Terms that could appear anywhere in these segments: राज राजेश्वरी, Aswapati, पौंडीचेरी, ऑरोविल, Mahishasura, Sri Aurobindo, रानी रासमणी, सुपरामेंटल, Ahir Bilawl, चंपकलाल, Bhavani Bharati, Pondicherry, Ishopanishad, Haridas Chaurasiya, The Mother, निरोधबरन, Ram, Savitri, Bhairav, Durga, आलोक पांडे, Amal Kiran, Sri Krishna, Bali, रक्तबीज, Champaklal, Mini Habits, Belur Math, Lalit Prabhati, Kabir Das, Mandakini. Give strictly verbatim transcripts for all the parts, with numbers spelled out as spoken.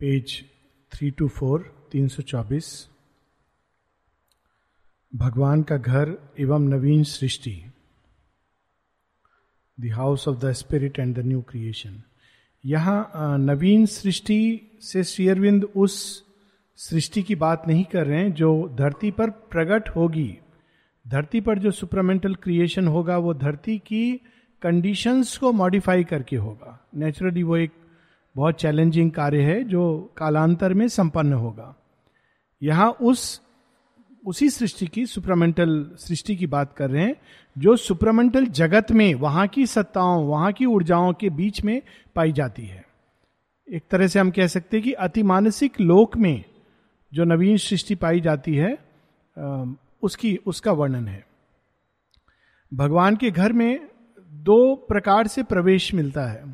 Page तीन सौ चौबीस, तीन सौ चौबीस, भगवान का घर एवं नवीन सृष्टि, the house of the spirit and the new creation. यहाँ नवीन सृष्टि से श्री अरविंद उस सृष्टि की बात नहीं कर रहे हैं जो धरती पर प्रकट होगी। धरती पर जो सुपरामेंटल क्रिएशन होगा वो धरती की कंडीशंस को मॉडिफाई करके होगा। नेचुरली वो एक बहुत चैलेंजिंग कार्य है जो कालांतर में संपन्न होगा। यहाँ उस उसी सृष्टि की सुपरामेंटल सृष्टि की बात कर रहे हैं जो सुपरामेंटल जगत में वहाँ की सत्ताओं, वहाँ की ऊर्जाओं के बीच में पाई जाती है। एक तरह से हम कह सकते हैं कि अतिमानसिक लोक में जो नवीन सृष्टि पाई जाती है उसकी उसका वर्णन है। भगवान के घर में दो प्रकार से प्रवेश मिलता है।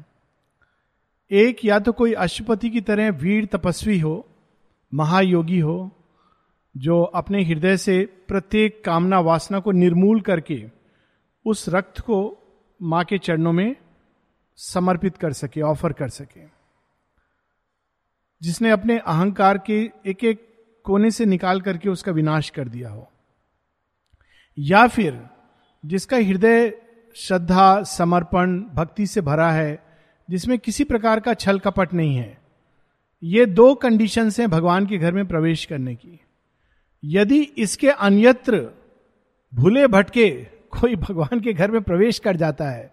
एक, या तो कोई अश्वपति की तरह वीर तपस्वी हो, महायोगी हो, जो अपने हृदय से प्रत्येक कामना वासना को निर्मूल करके उस रक्त को मां के चरणों में समर्पित कर सके, ऑफर कर सके, जिसने अपने अहंकार के एक एक कोने से निकाल करके उसका विनाश कर दिया हो। या फिर जिसका हृदय श्रद्धा, समर्पण, भक्ति से भरा है, जिसमें किसी प्रकार का छल कपट नहीं है। ये दो कंडीशंस हैं भगवान के घर में प्रवेश करने की। यदि इसके अन्यत्र भूले भटके कोई भगवान के घर में प्रवेश कर जाता है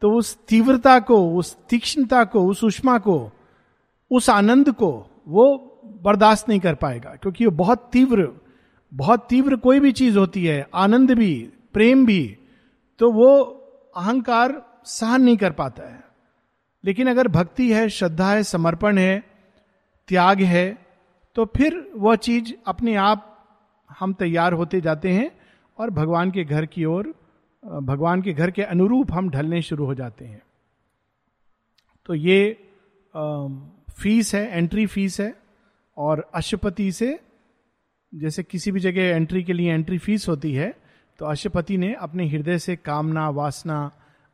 तो उस तीव्रता को, उस तीक्ष्णता को, उस उष्मा को, उस आनंद को वो बर्दाश्त नहीं कर पाएगा, क्योंकि वो बहुत तीव्र बहुत तीव्र कोई भी चीज होती है, आनंद भी, प्रेम भी, तो वो अहंकार सहन नहीं कर पाता है। लेकिन अगर भक्ति है, श्रद्धा है, समर्पण है, त्याग है, तो फिर वह चीज अपने आप हम तैयार होते जाते हैं और भगवान के घर की ओर, भगवान के घर के अनुरूप हम ढलने शुरू हो जाते हैं। तो ये फीस है, एंट्री फीस है। और अश्वपति से, जैसे किसी भी जगह एंट्री के लिए एंट्री फीस होती है, तो अश्वपति ने अपने हृदय से कामना, वासना,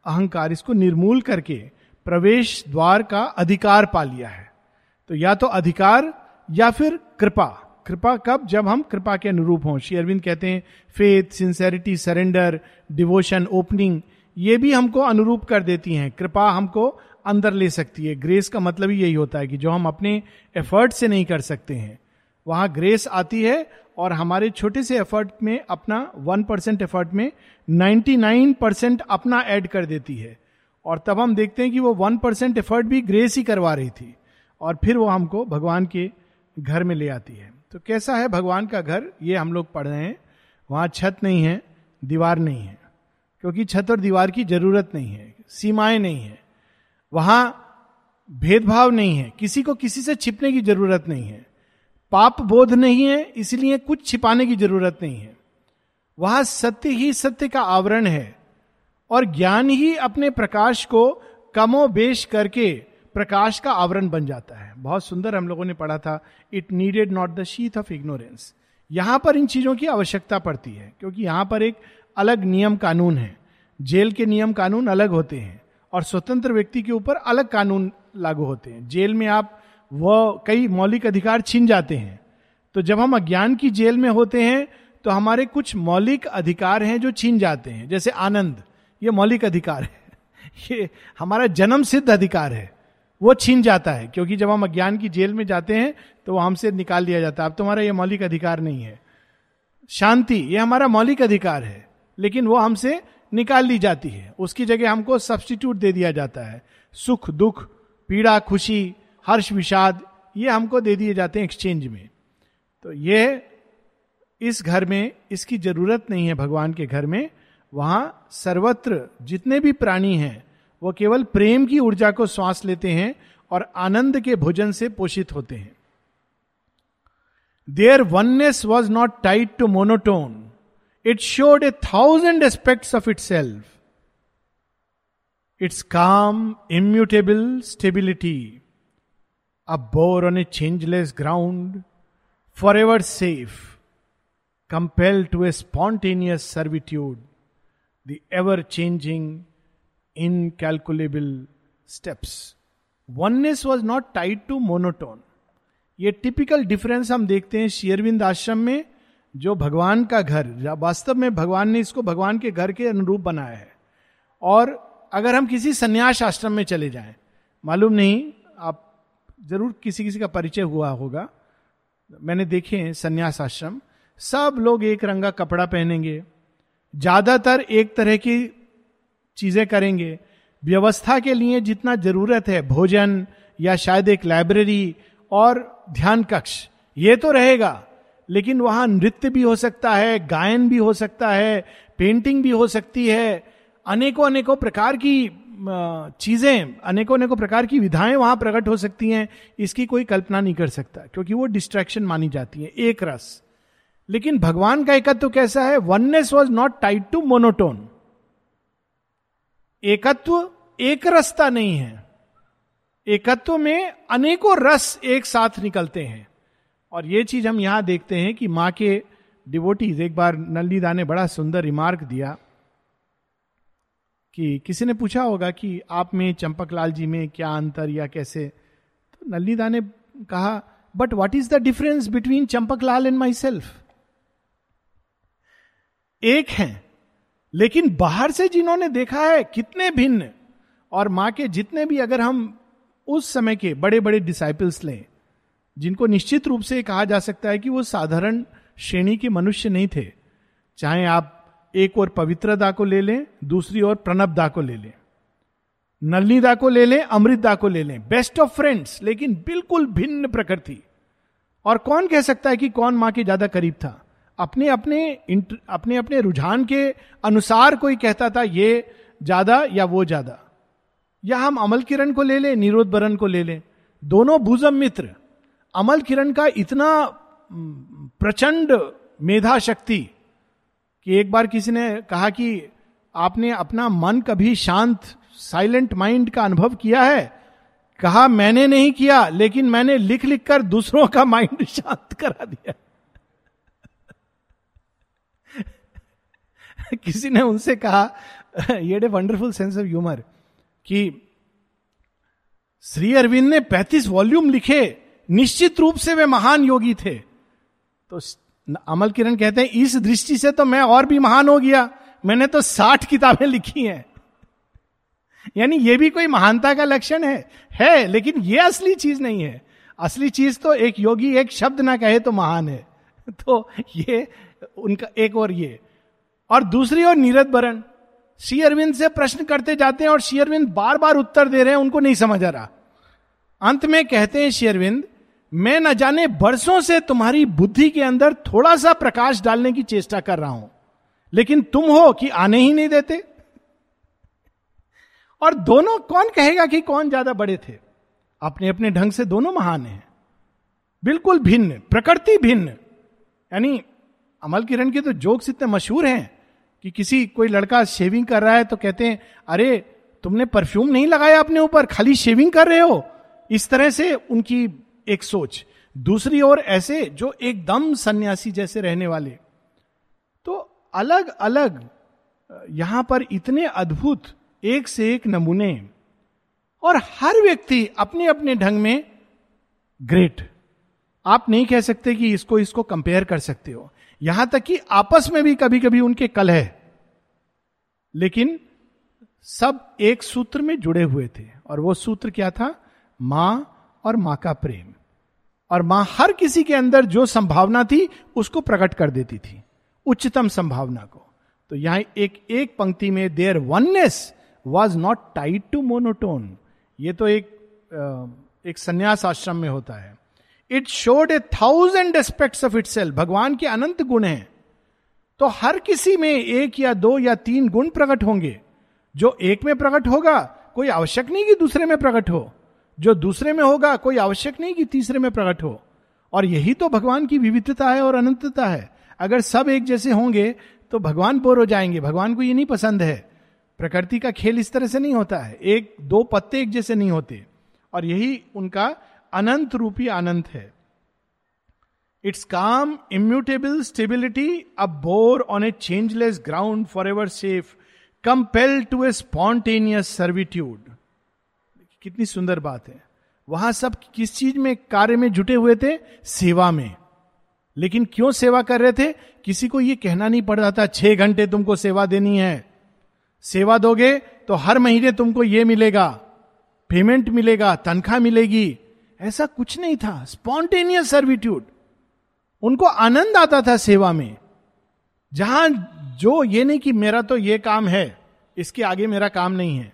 अहंकार, इसको निर्मूल करके प्रवेश द्वार का अधिकार पा लिया है। तो या तो अधिकार या फिर कृपा। कृपा कब? जब हम कृपा के अनुरूप हों। श्री अरविंद कहते हैं faith, sincerity, surrender, devotion, opening, ये भी हमको अनुरूप कर देती हैं। कृपा हमको अंदर ले सकती है। ग्रेस का मतलब ही यही होता है कि जो हम अपने एफर्ट से नहीं कर सकते हैं, वहाँ ग्रेस आती है और हमारे छोटे से एफर्ट में, अपना वन परसेंट एफर्ट में नाइन्टी नाइन परसेंट अपना ऐड कर देती है। और तब हम देखते हैं कि वो वन परसेंट एफर्ट भी ग्रेस ही करवा रही थी, और फिर वो हमको भगवान के घर में ले आती है। तो कैसा है भगवान का घर, ये हम लोग पढ़ रहे हैं। वहाँ छत नहीं है, दीवार नहीं है, क्योंकि छत और दीवार की जरूरत नहीं है, सीमाएं नहीं है, वहाँ भेदभाव नहीं है, किसी को किसी से छिपने की जरूरत नहीं है, पाप बोध नहीं है, इसलिए कुछ छिपाने की जरूरत नहीं है। वहाँ सत्य ही सत्य का आवरण है और ज्ञान ही अपने प्रकाश को कमोबेश करके प्रकाश का आवरण बन जाता है। बहुत सुंदर हम लोगों ने पढ़ा था, it needed not the sheath of ignorance. यहाँ पर इन चीजों की आवश्यकता पड़ती है, क्योंकि यहाँ पर एक अलग नियम कानून है। जेल के नियम कानून अलग होते हैं और स्वतंत्र व्यक्ति के ऊपर अलग कानून लागू होते हैं। जेल में आप वह कई मौलिक अधिकार छीन जाते हैं। तो जब हम अज्ञान की जेल में होते हैं तो हमारे कुछ मौलिक अधिकार हैं जो छीन जाते हैं, जैसे आनंद, ये मौलिक अधिकार है, ये हमारा जन्म सिद्ध अधिकार है, वो छीन जाता है। क्योंकि जब हम अज्ञान की जेल में जाते हैं तो हमसे निकाल दिया जाता है, अब तुम्हारा ये मौलिक अधिकार नहीं है। शांति, ये हमारा मौलिक अधिकार है, लेकिन वो हमसे निकाल ली जाती है, उसकी जगह हमको सब्स्टिट्यूट दे दिया जाता है। सुख, दुख, पीड़ा, खुशी, हर्ष, विषाद, ये हमको दे दिए जाते हैं एक्सचेंज में। तो ये इस घर में इसकी जरूरत नहीं है। भगवान के घर में वहाँ सर्वत्र जितने भी प्राणी हैं वो केवल प्रेम की ऊर्जा को श्वास लेते हैं और आनंद के भोजन से पोषित होते हैं। There oneness was not tied to monotone, it showed a thousand aspects of itself. Its calm, immutable stability, a bore on a changeless ground, for ever safe, compelled to a spontaneous servitude, the ever changing incalculable steps. Oneness was not tied to monotone. ये typical difference हम देखते हैं शेयरविंद आश्रम में, जो भगवान का घर, वास्तव में भगवान ने इसको भगवान के घर के अनुरूप बनाया है। और अगर हम किसी संन्यास आश्रम में चले जाएं, मालूम नहीं, आप जरूर किसी किसी का परिचय हुआ होगा, मैंने देखे हैं संन्यास आश्रम, सब लोग एक रंगा कपड़ा पहनेंगे, ज्यादातर एक तरह की चीजें करेंगे। व्यवस्था के लिए जितना जरूरत है, भोजन या शायद एक लाइब्रेरी और ध्यान कक्ष, ये तो रहेगा, लेकिन वहां नृत्य भी हो सकता है, गायन भी हो सकता है, पेंटिंग भी हो सकती है, अनेकों अनेकों प्रकार की चीजें, अनेकों अनेकों प्रकार की विधाएं वहां प्रकट हो सकती हैं। इसकी कोई कल्पना नहीं कर सकता, क्योंकि वो डिस्ट्रैक्शन मानी जाती है, एक रस। लेकिन भगवान का एकत्व कैसा है? Oneness was not tied to monotone. एकत्व एक रसता नहीं है, एकत्व में अनेकों रस एक साथ निकलते हैं। और ये चीज हम यहां देखते हैं कि मां के डिवोटीज, एक बार नलिदा ने बड़ा सुंदर रिमार्क दिया कि किसी ने पूछा होगा कि आप में, चंपकलाल जी में क्या अंतर या कैसे, तो नलिदा ने कहा, but what is the difference between चंपकलाल and myself? एक हैं, लेकिन बाहर से जिन्होंने देखा है कितने भिन्न। और मां के जितने भी, अगर हम उस समय के बड़े बड़े डिसाइपल्स लें, जिनको निश्चित रूप से कहा जा सकता है कि वो साधारण श्रेणी के मनुष्य नहीं थे, चाहे आप एक और पवित्रदा को ले लें, दूसरी ओर प्रणबदा को ले लें, नलनीदा को ले लें, अमृतदा को ले लें, बेस्ट ऑफ फ्रेंड्स, लेकिन बिल्कुल भिन्न प्रकृति। और कौन कह सकता है कि कौन मां के ज्यादा करीब था? अपने अपने अपने अपने रुझान के अनुसार कोई कहता था ये ज्यादा या वो ज्यादा। या हम अमल किरण को ले लें, निरोधबरन को ले लें, दोनों भूजम मित्र। अमल किरण का इतना प्रचंड मेधा शक्ति कि एक बार किसी ने कहा कि आपने अपना मन कभी शांत, साइलेंट माइंड का अनुभव किया है? कहा मैंने नहीं किया, लेकिन मैंने लिख लिख कर दूसरों का माइंड शांत करा दिया। किसी ने उनसे कहा, ये day wonderful sense of humour, कि श्री अरविंद ने पैंतीस वॉल्यूम लिखे, निश्चित रूप से वे महान योगी थे। तो अमल किरण कहते हैं, इस दृष्टि से तो मैं और भी महान हो गया, मैंने तो साठ किताबें लिखी हैं। यानी ये भी कोई महानता का लक्षण है, है, लेकिन ये असली चीज नहीं है। असली चीज तो एक योगी एक शब्द ना कहे तो महान है। तो ये उनका एक और ये, और दूसरी ओर नीरदबरन श्री अरविंद से प्रश्न करते जाते हैं और श्री अरविंद बार बार उत्तर दे रहे हैं, उनको नहीं समझ आ रहा। अंत में कहते हैं श्री अरविंद, मैं न जाने बरसों से तुम्हारी बुद्धि के अंदर थोड़ा सा प्रकाश डालने की चेष्टा कर रहा हूं, लेकिन तुम हो कि आने ही नहीं देते। और दोनों, कौन कहेगा कि कौन ज्यादा बड़े थे? अपने अपने ढंग से दोनों महान हैं, बिल्कुल भिन्न, प्रकृति भिन्न। यानी अमल किरण के तो जोक्स इतने मशहूर हैं कि किसी, कोई लड़का शेविंग कर रहा है तो कहते हैं, अरे तुमने परफ्यूम नहीं लगाया अपने ऊपर, खाली शेविंग कर रहे हो। इस तरह से उनकी एक सोच। दूसरी ओर ऐसे जो एकदम सन्यासी जैसे रहने वाले। तो अलग अलग यहां पर इतने अद्भुत एक से एक नमूने, और हर व्यक्ति अपने अपने ढंग में ग्रेट। आप नहीं कह सकते कि इसको इसको कंपेयर कर सकते हो। यहां तक कि आपस में भी कभी कभी उनके कलह है, लेकिन सब एक सूत्र में जुड़े हुए थे। और वो सूत्र क्या था? मां और मां का प्रेम। और मां हर किसी के अंदर जो संभावना थी उसको प्रकट कर देती थी, उच्चतम संभावना को। तो यहां एक एक पंक्ति में, there oneness was not tied to monotone. ये तो एक एक संन्यास आश्रम में होता है। It showed a thousand aspects of itself. भगवान के अनंत गुण हैं, तो हर किसी में एक या दो या तीन गुण प्रकट होंगे। जो एक में प्रकट होगा, कोई आवश्यक नहीं कि दूसरे में प्रकट हो। जो दूसरे में होगा, कोई आवश्यक नहीं कि तीसरे में प्रकट हो। और यही तो भगवान की विविधता है और अनंतता है। अगर सब एक जैसे होंगे तो भगवान बोर हो जाएंगे। भगवान को ये नहीं पसंद है। प्रकृति का खेल इस तरह से नहीं होता है। एक दो पत्ते एक जैसे नहीं होते, और यही उनका अनंत रूपी अनंत है। Its calm immutable stability, a bore on a changeless ground, for ever safe, compelled to a spontaneous servitude. कितनी सुंदर बात है। वहां सब किस चीज में, कार्य में जुटे हुए थे, सेवा में. लेकिन क्यों सेवा कर रहे थे? किसी को यह कहना नहीं पड़ रहा था छह घंटे तुमको सेवा देनी है, सेवा दोगे तो हर महीने तुमको यह मिलेगा, पेमेंट मिलेगा, तनख्वाह मिलेगी, ऐसा कुछ नहीं था. Spontaneous servitude. उनको आनंद आता था सेवा में, जहां जो ये नहीं कि मेरा तो ये काम है, इसके आगे मेरा काम नहीं है.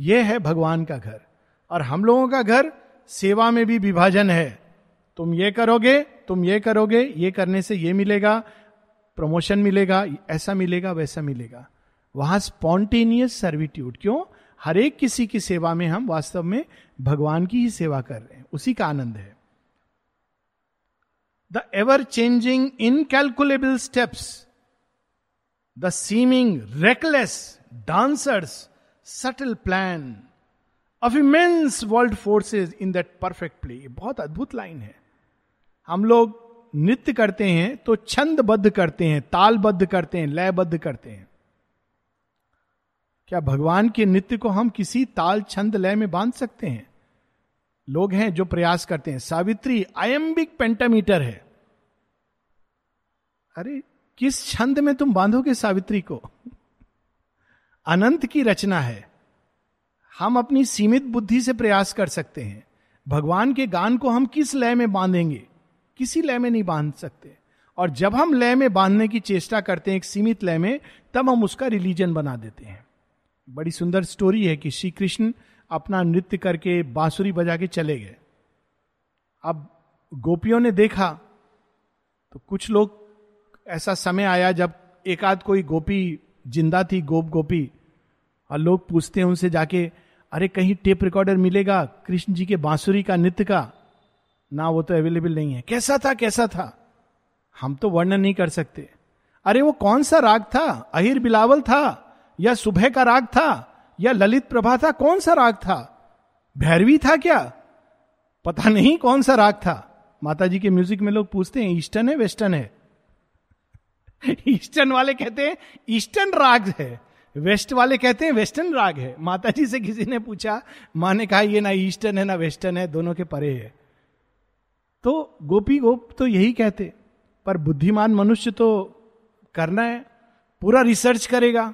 यह है भगवान का घर. और हम लोगों का घर सेवा में भी विभाजन है. तुम ये करोगे, तुम ये करोगे, ये करने से ये मिलेगा, प्रमोशन मिलेगा, ऐसा मिलेगा, वैसा मिलेगा. वहां स्पॉन्टेनियस सर्विट्यूड. क्यों? हर एक किसी की सेवा में हम वास्तव में भगवान की ही सेवा कर रहे हैं. उसी का आनंद है. The ever changing incalculable steps, the seeming reckless dancers, subtle plan of immense world forces in that perfect play. बहुत अद्भुत लाइन है. हम लोग नृत्य करते हैं तो छंदबद्ध करते हैं, तालबद्ध करते हैं, लयबद्ध करते हैं. क्या भगवान के नृत्य को हम किसी ताल, छंद, लय में बांध सकते हैं? लोग हैं जो प्रयास करते हैं. सावित्री आयम्बिक पेंटामीटर है. अरे किस छंद में तुम बांधोगे सावित्री को? अनंत की रचना है. हम अपनी सीमित बुद्धि से प्रयास कर सकते हैं. भगवान के गान को हम किस लय में बांधेंगे? किसी लय में नहीं बांध सकते. और जब हम लय में बांधने की चेष्टा करते हैं, एक सीमित लय में, तब हम उसका रिलीजन बना देते हैं. बड़ी सुंदर स्टोरी है कि श्री कृष्ण अपना नृत्य करके बांसुरी बजा के चले गए. अब गोपियों ने देखा तो कुछ लोग, ऐसा समय आया जब एकाध कोई गोपी जिंदा थी, गोप गोपी, और लोग पूछते हैं उनसे जाके, अरे कहीं टेप रिकॉर्डर मिलेगा कृष्ण जी के बांसुरी का, नृत्य का? ना, वो तो अवेलेबल नहीं है. कैसा था, कैसा था, हम तो वर्णन नहीं कर सकते. अरे वो कौन सा राग था? अहिर बिलावल था या सुबह का राग था या ललित प्रभा था? कौन सा राग था? भैरवी था क्या? पता नहीं कौन सा राग था. माता जी के म्यूजिक में लोग पूछते हैं ईस्टर्न है, वेस्टर्न है? ईस्टर्न वाले कहते हैं ईस्टर्न राग है, वेस्ट वाले कहते हैं वेस्टर्न राग है. माता जी से किसी ने पूछा, माँ ने कहा ये ना ईस्टर्न है ना वेस्टर्न है, दोनों के परे है. तो गोपी गोप तो यही कहते, पर बुद्धिमान मनुष्य तो करना है, पूरा रिसर्च करेगा,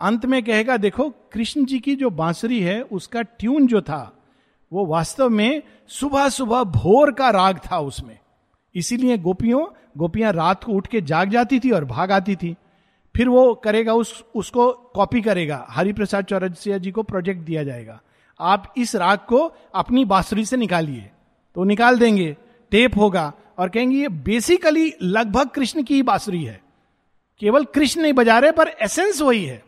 अंत में कहेगा देखो कृष्ण जी की जो बांसुरी है उसका ट्यून जो था वो वास्तव में सुबह सुबह भोर का राग था उसमें. इसीलिए गोपियों गोपियां रात को उठ के जाग जाती थी और भाग आती थी. फिर वो करेगा उस उसको कॉपी करेगा. हरिप्रसाद चौरसिया जी को प्रोजेक्ट दिया जाएगा, आप इस राग को अपनी बांसुरी से निकालिए. तो निकाल देंगे, टेप होगा, और कहेंगे ये बेसिकली लगभग कृष्ण की ही बांसुरी है, केवल कृष्ण नहीं बजा रहे पर एसेंस वही है.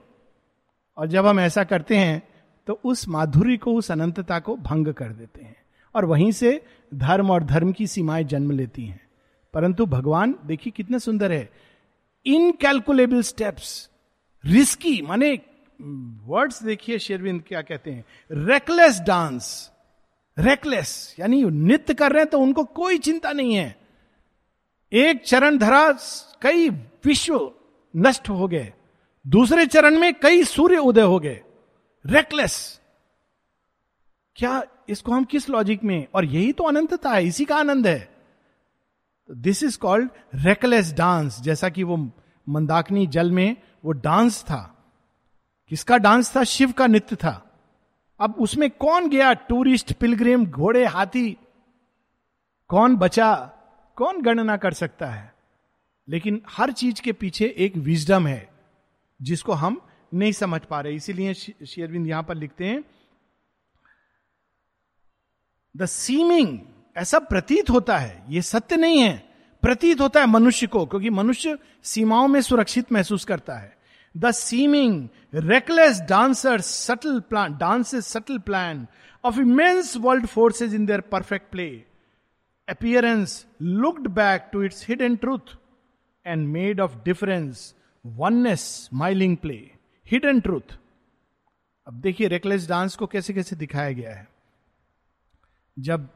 और जब हम ऐसा करते हैं तो उस माधुरी को, उस अनंतता को भंग कर देते हैं, और वहीं से धर्म और धर्म की सीमाएं जन्म लेती हैं. परंतु भगवान देखिए कितने सुंदर है. इनकैलकुलेबल स्टेप्स, रिस्की, माने वर्ड्स देखिए शेरविंद क्या कहते हैं, रेकलेस डांस. रेकलेस यानी नृत्य कर रहे हैं तो उनको कोई चिंता नहीं है. एक चरण धरा कई विश्व नष्ट हो गए, दूसरे चरण में कई सूर्य उदय हो गए. रेकलेस, क्या इसको हम किस लॉजिक में? और यही तो अनंतता है, इसी का आनंद है. This is called reckless dance. जैसा कि वो मंदाकिनी जल में वो डांस था, किसका डांस था? शिव का नृत्य था. अब उसमें कौन गया? टूरिस्ट, पिलग्रिम, घोड़े, हाथी, कौन बचा? कौन गणना कर सकता है? लेकिन हर चीज के पीछे एक विजडम है जिसको हम नहीं समझ पा रहे. इसीलिए श्री अरविंद यहां पर लिखते हैं द सीमिंग, ऐसा प्रतीत होता है, ये सत्य नहीं है, प्रतीत होता है मनुष्य को, क्योंकि मनुष्य सीमाओं में सुरक्षित महसूस करता है. The seeming reckless dancer subtle plan, dances subtle plan of immense world forces in their perfect play, appearance looked back to its hidden truth and made of difference oneness smiling play. Hidden truth. अब देखिए reckless dance को कैसे कैसे दिखाया गया है. जब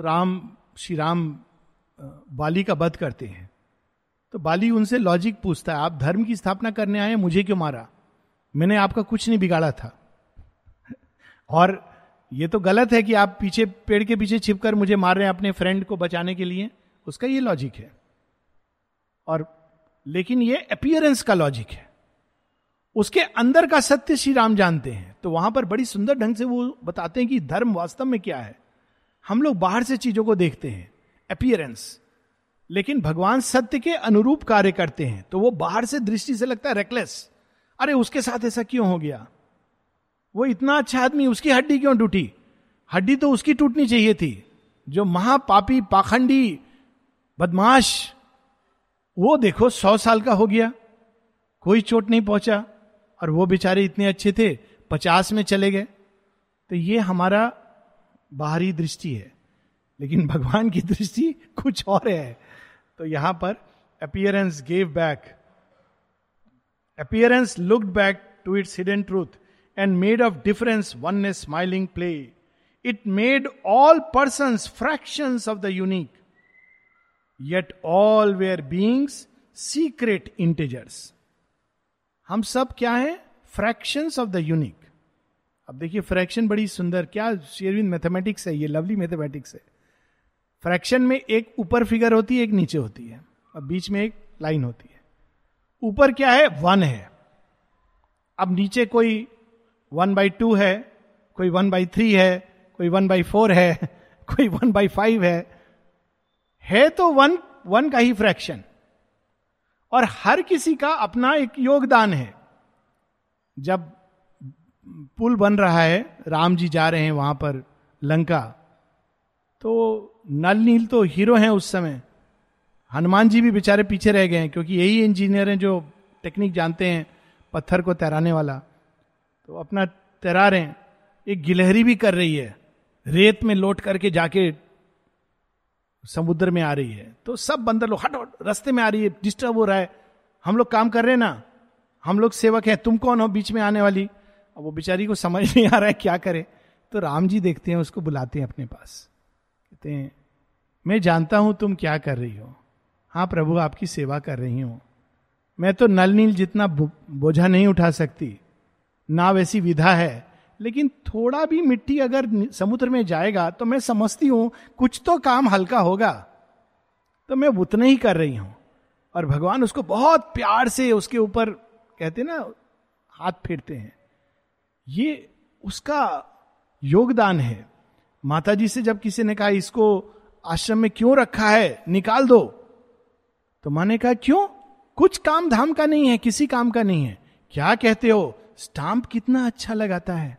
राम, श्री राम बाली का वध करते हैं तो बाली उनसे लॉजिक पूछता है, आप धर्म की स्थापना करने आए, मुझे क्यों मारा? मैंने आपका कुछ नहीं बिगाड़ा था. और ये तो गलत है कि आप पीछे पेड़ के पीछे छिपकर मुझे मार रहे हैं अपने फ्रेंड को बचाने के लिए, उसका ये लॉजिक है। और लेकिन ये अपीयरेंस का लॉजिक है, उसके अंदर का सत्य श्री राम जानते हैं। तो वहां पर बड़ी सुंदर ढंग से वो बताते हैं कि धर्म वास्तव में क्या है। हम लोग बाहर से चीजों को देखते हैं, अपीयरेंस, लेकिन भगवान सत्य के अनुरूप कार्य करते हैं। तो वो बाहर से दृष्टि से लगता है रेकलेस, अरे उसके साथ ऐसा क्यों हो गया, वो इतना अच्छा आदमी, उसकी हड्डी क्यों टूटी, हड्डी तो उसकी टूटनी चाहिए थी, जो महापापी पाखंडी बदमाश, वो देखो सौ साल का हो गया, कोई चोट नहीं पहुंचा, और वो बेचारे इतने अच्छे थे, पचास में चले गए। तो ये हमारा बाहरी दृष्टि है, लेकिन भगवान की दृष्टि कुछ और है। तो यहां पर appearance gave back, appearance looked back to its hidden truth and made of difference one a smiling play. It made all persons fractions of the unique. Yet all were beings, secret integers. हम सब क्या हैं? Fractions of the unique. अब देखिए fraction बड़ी सुंदर, क्या Sherwin mathematics है, ये लवली मैथमेटिक्स है। फ्रैक्शन में एक ऊपर फिगर होती है, एक नीचे होती है, और बीच में एक लाइन होती है। ऊपर क्या है? वन है। अब नीचे कोई वन बाई टू है, कोई वन बाई थ्री है, कोई वन बाई फोर है, कोई वन बाई फाइव है, है तो वन वन का ही फ्रैक्शन, और हर किसी का अपना एक योगदान है। जब पुल बन रहा है, राम जी जा रहे हैं वहां पर लंका, तो नल नील तो हीरो हैं उस समय, हनुमान जी भी बेचारे पीछे रह गए हैं, क्योंकि यही इंजीनियर हैं जो टेक्निक जानते हैं पत्थर को तैराने वाला। तो अपना तैरा रहे हैं, एक गिलहरी भी कर रही है, रेत में लोट करके जाके समुद्र में आ रही है, तो सब बंदर लोग हट हट, रास्ते में आ रही है, डिस्टर्ब हो रहा है, हम लोग काम कर रहे हैं ना, हम लोग सेवक हैं, तुम कौन हो बीच में आने वाली। अब वो बेचारी को समझ नहीं आ रहा है क्या करे, तो राम जी देखते हैं उसको, बुलाते हैं अपने पास, कहते हैं मैं जानता हूं तुम क्या कर रही हो, हाँ प्रभु आपकी सेवा कर रही हूं, मैं तो नल नील जितना बोझा नहीं उठा सकती, ना वैसी विधा है, लेकिन थोड़ा भी मिट्टी अगर समुद्र में जाएगा तो मैं समझती हूं कुछ तो काम हल्का होगा, तो मैं उतना ही कर रही हूं। और भगवान उसको बहुत प्यार से उसके ऊपर कहते ना, हाथ फेरते हैं, ये उसका योगदान है। माताजी से जब किसी ने कहा इसको आश्रम में क्यों रखा है, निकाल दो, तो माँ ने कहा क्यों, कुछ काम धाम का नहीं है, किसी काम का नहीं है। क्या कहते हो, स्टाम्प कितना अच्छा लगाता है,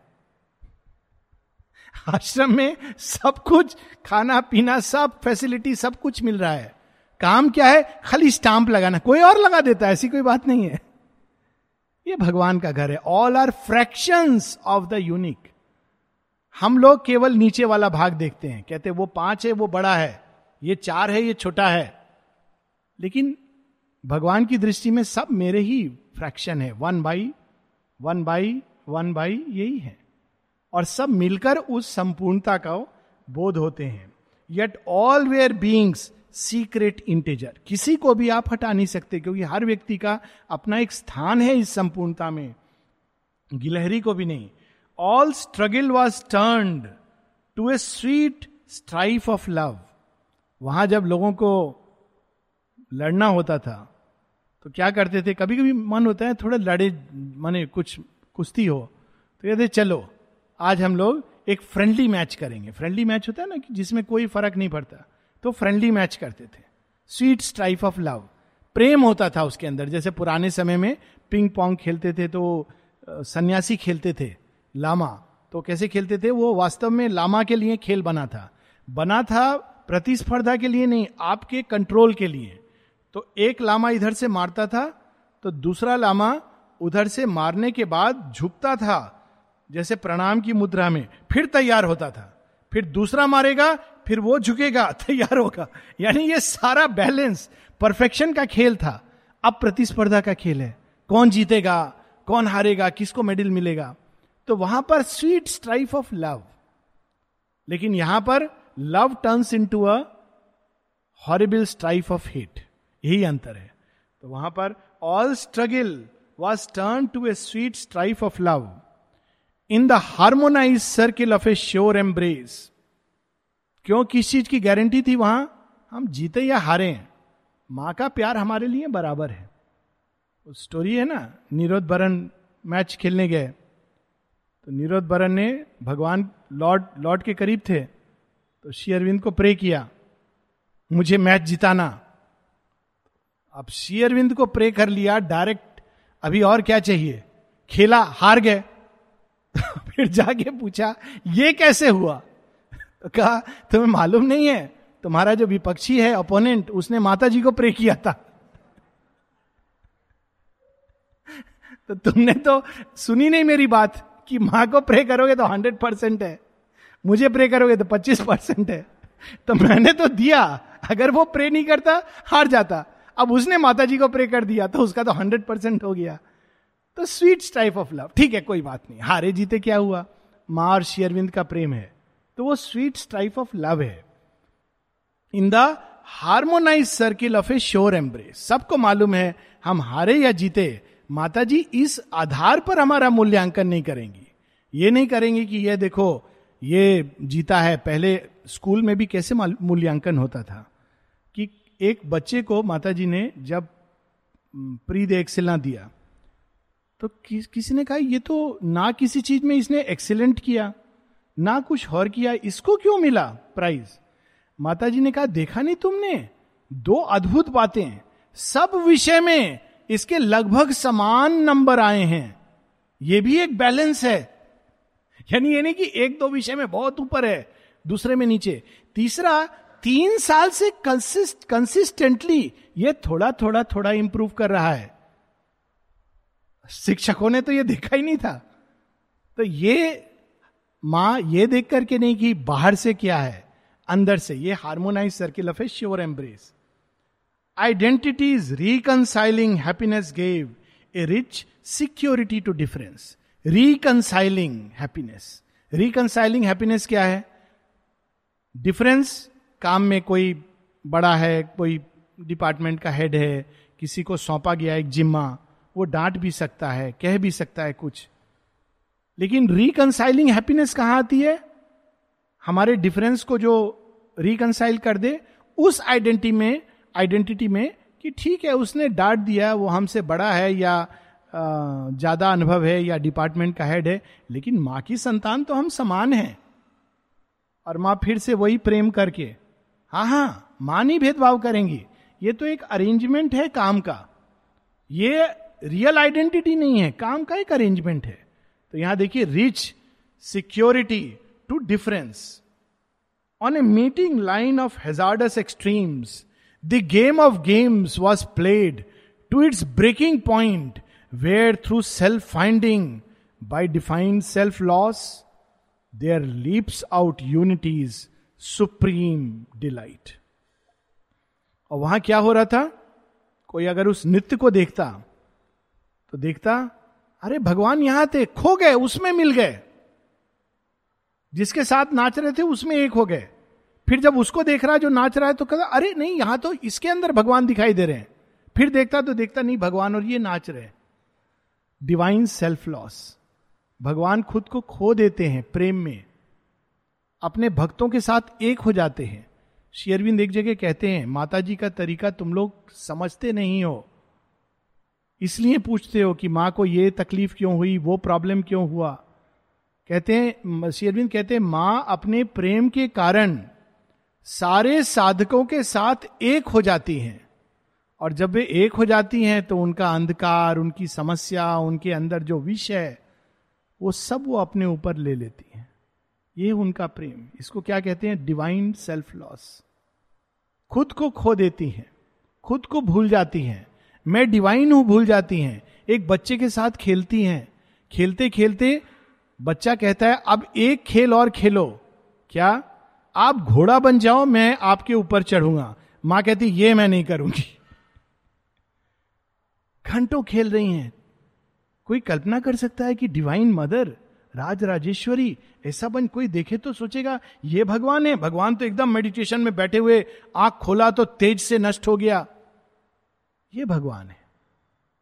आश्रम में सब कुछ, खाना पीना सब फैसिलिटी सब कुछ मिल रहा है, काम क्या है, खाली स्टाम्प लगाना, कोई और लगा देता है, ऐसी कोई बात नहीं है। ये भगवान का घर है। All are fractions of the unique. हम लोग केवल नीचे वाला भाग देखते हैं, कहते हैं वो पांच है, वो बड़ा है, ये चार है, ये छोटा है, लेकिन भगवान की दृष्टि में सब मेरे ही फ्रैक्शन है, one by one by one by, यही है, और सब मिलकर उस संपूर्णता का बोध होते हैं। Yet all were beings secret integer, किसी को भी आप हटा नहीं सकते, क्योंकि हर व्यक्ति का अपना एक स्थान है इस संपूर्णता में, गिलहरी को भी नहीं। All struggle was turned to a sweet strife of love. वहां जब लोगों को लड़ना होता था तो क्या करते थे, कभी कभी मन होता है थोड़ा लड़े, माने कुछ कुश्ती हो, तो कहते चलो आज हम लोग एक फ्रेंडली मैच करेंगे। फ्रेंडली मैच होता है ना कि जिसमें कोई फर्क नहीं पड़ता, तो फ्रेंडली मैच करते थे। स्वीट स्ट्राइफ ऑफ लव, प्रेम होता था उसके अंदर। जैसे पुराने समय में पिंग पोंग खेलते थे, तो सन्यासी खेलते थे लामा, तो कैसे खेलते थे, वो वास्तव में लामा के लिए खेल बना था, बना था प्रतिस्पर्धा के लिए नहीं, आपके कंट्रोल के लिए। तो एक लामा इधर से मारता था, तो दूसरा लामा उधर से मारने के बाद झुकता था, जैसे प्रणाम की मुद्रा में, फिर तैयार होता था, फिर दूसरा मारेगा, फिर वो झुकेगा, तैयार होगा, यानी ये सारा बैलेंस परफेक्शन का खेल था। अब प्रतिस्पर्धा का खेल है, कौन जीतेगा, कौन हारेगा, किसको मेडल मिलेगा। तो वहां पर स्वीट स्ट्राइफ ऑफ लव, लेकिन यहां पर love turns into a horrible strife of hate, यही अंतर है। तो वहां पर all struggle was turn to a sweet strife of love in the harmonise circle of a sure embrace. क्यों, किस चीज की गारंटी थी वहां? हम जीते या हारे हैं, मां का प्यार हमारे लिए बराबर है। उस स्टोरी है ना, निरोधबरन मैच खेलने गए तो निरोधबरन ने, भगवान लॉर्ड लॉर्ड के करीब थे, तो श्री अरविंद को प्रे किया मुझे मैच जिताना। अब श्री अरविंद को प्रे कर लिया डायरेक्ट, अभी और क्या चाहिए, खेला हार गए। फिर जाके पूछा ये कैसे हुआ? तो कहा तुम्हें मालूम नहीं है, तुम्हारा जो विपक्षी है ओपोनेंट उसने माता जी को प्रे किया था। तो तुमने तो सुनी नहीं मेरी बात कि मां को प्रे करोगे तो हंड्रेड परसेंट है, मुझे प्रे करोगे तो पच्चीस परसेंट है। तो मैंने तो दिया, अगर वो प्रे नहीं करता हार जाता, अब उसने माता जी को प्रे कर दिया तो उसका तो हंड्रेड परसेंट हो गया। तो स्वीट टाइप ऑफ लव, ठीक है कोई बात नहीं, हारे जीते क्या हुआ, मां और श्री अरविंद का प्रेम है, तो वो स्वीट टाइप ऑफ लव है। In the harmonise circle of a sure embrace, सबको मालूम है हम हारे या जीते, माता जी इस आधार पर हमारा मूल्यांकन नहीं करेंगी। ये नहीं करेंगी कि ये देखो ये जीता है। पहले स्कूल में भी कैसे मूल्यांकन होता था कि एक बच्चे को माता जी ने जब प्री द एक्सेलेंस ना दिया तो कि, किसी ने कहा ये तो ना किसी चीज में इसने एक्सेलेंट किया ना कुछ और किया, इसको क्यों मिला प्राइज? माता जी ने कहा देखा नहीं तुमने, दो अद्भुत बातें, सब विषय में इसके लगभग समान नंबर आए हैं, यह भी एक बैलेंस है। यानी ये नहीं कि एक दो विषय में बहुत ऊपर है दूसरे में नीचे। तीसरा, तीन साल से कंसिस्ट कंसिस्टेंटली ये थोड़ा थोड़ा थोड़ा इंप्रूव कर रहा है। शिक्षकों ने तो ये देखा ही नहीं था। तो ये मां ये देख करके नहीं कि बाहर से क्या है, अंदर से। ये harmonise circle of a sure embrace. Identity is reconciling, happiness gave a rich security to difference. Reconciling happiness, reconciling happiness क्या है? डिफरेंस, काम में कोई बड़ा है, कोई डिपार्टमेंट का हेड है, किसी को सौंपा गया एक जिम्मा, वो डांट भी सकता है, कह भी सकता है कुछ, लेकिन रिकंसाइलिंग हैप्पीनेस कहाँ आती है? हमारे डिफरेंस को जो रिकंसाइल कर दे उस आइडेंटिटी में, आइडेंटिटी में कि ठीक है उसने डांट दिया, वो हमसे बड़ा है या ज़्यादा अनुभव है या डिपार्टमेंट का हेड है, लेकिन माँ की संतान तो हम समान हैं। और माँ फिर से वही प्रेम करके, हाँ हाँ माँ नहीं भेदभाव करेंगी, ये तो एक अरेंजमेंट है काम का, ये रियल आइडेंटिटी नहीं है, काम का एक अरेंजमेंट है। तो यहां देखिए rich security to difference on a meeting line of hazardous extremes the game of games was played to its breaking point where through self finding by defined self loss There leaps out unity's supreme delight. और वहां क्या हो रहा था? कोई अगर उस नृत्य को देखता तो देखता अरे भगवान यहां थे, खो गए, उसमें मिल गए, जिसके साथ नाच रहे थे उसमें एक हो गए। फिर जब उसको देख रहा है जो नाच रहा है तो कहता अरे नहीं यहां तो इसके अंदर भगवान दिखाई दे रहे हैं। फिर देखता तो देखता नहीं भगवान और ये नाच रहे हैं। डिवाइन सेल्फ लॉस, भगवान खुद को खो देते हैं प्रेम में, अपने भक्तों के साथ एक हो जाते हैं। श्री अरविंद एक जगह कहते हैं माता जी का तरीका तुम लोग समझते नहीं हो, इसलिए पूछते हो कि माँ को ये तकलीफ क्यों हुई, वो प्रॉब्लम क्यों हुआ। कहते हैं श्री अरविंद कहते हैं माँ अपने प्रेम के कारण सारे साधकों के साथ एक हो जाती हैं, और जब वे एक हो जाती हैं तो उनका अंधकार, उनकी समस्या, उनके अंदर जो विष है वो सब वो अपने ऊपर ले लेती हैं। ये उनका प्रेम, इसको क्या कहते हैं? Divine self loss. खुद को खो देती हैं, खुद को भूल जाती हैं, मैं डिवाइन हूं भूल जाती हैं। एक बच्चे के साथ खेलती हैं, खेलते खेलते बच्चा कहता है अब एक खेल और खेलो, क्या आप घोड़ा बन जाओ, मैं आपके ऊपर चढ़ूंगा। मां कहती ये मैं नहीं करूंगी। घंटों खेल रही हैं। कोई कल्पना कर सकता है कि डिवाइन मदर, राज राजेश्वरी ऐसा बन, कोई देखे तो सोचेगा ये भगवान है, भगवान तो एकदम मेडिटेशन में बैठे हुए, आंख खोला तो तेज से नष्ट हो गया, ये भगवान है।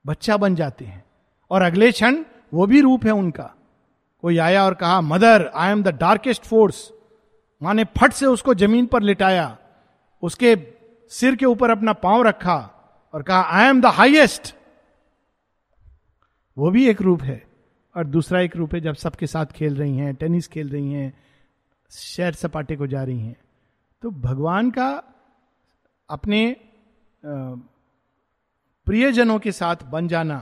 बच्चा बन जाते हैं और अगले क्षण वो भी रूप है उनका। कोई आया और कहा mother I am the darkest force, माँ ने फट से उसको जमीन पर लिटाया, उसके सिर के ऊपर अपना पांव रखा और कहा आई एम द हाईएस्ट। वो भी एक रूप है और दूसरा एक रूप है जब सबके साथ खेल रही हैं, टेनिस खेल रही हैं, सैर सपाटे को जा रही हैं। तो भगवान का अपने प्रियजनों के साथ बन जाना,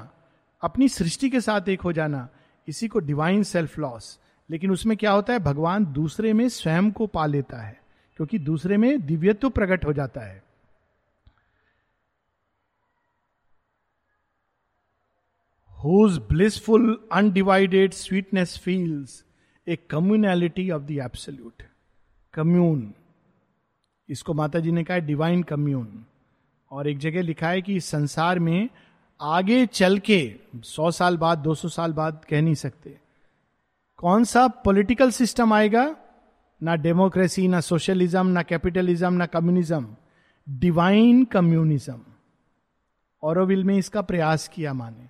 अपनी सृष्टि के साथ एक हो जाना, इसी को डिवाइन सेल्फ लॉस। लेकिन उसमें क्या होता है, भगवान दूसरे में स्वयं को पा लेता है क्योंकि दूसरे में दिव्यत्व प्रकट हो जाता है। Whose blissful undivided sweetness feels a communality of the absolute. Commune, इसको माता जी ने कहा डिवाइन कम्यून। और एक जगह लिखा है कि संसार में आगे चल के सौ साल बाद, दो सौ साल बाद कह नहीं सकते कौन सा पॉलिटिकल सिस्टम आएगा, ना डेमोक्रेसी, ना सोशलिज्म, ना कैपिटलिज्म, ना कम्युनिज्म, डिवाइन कम्युनिज्म। ऑरोविल में इसका प्रयास किया माने।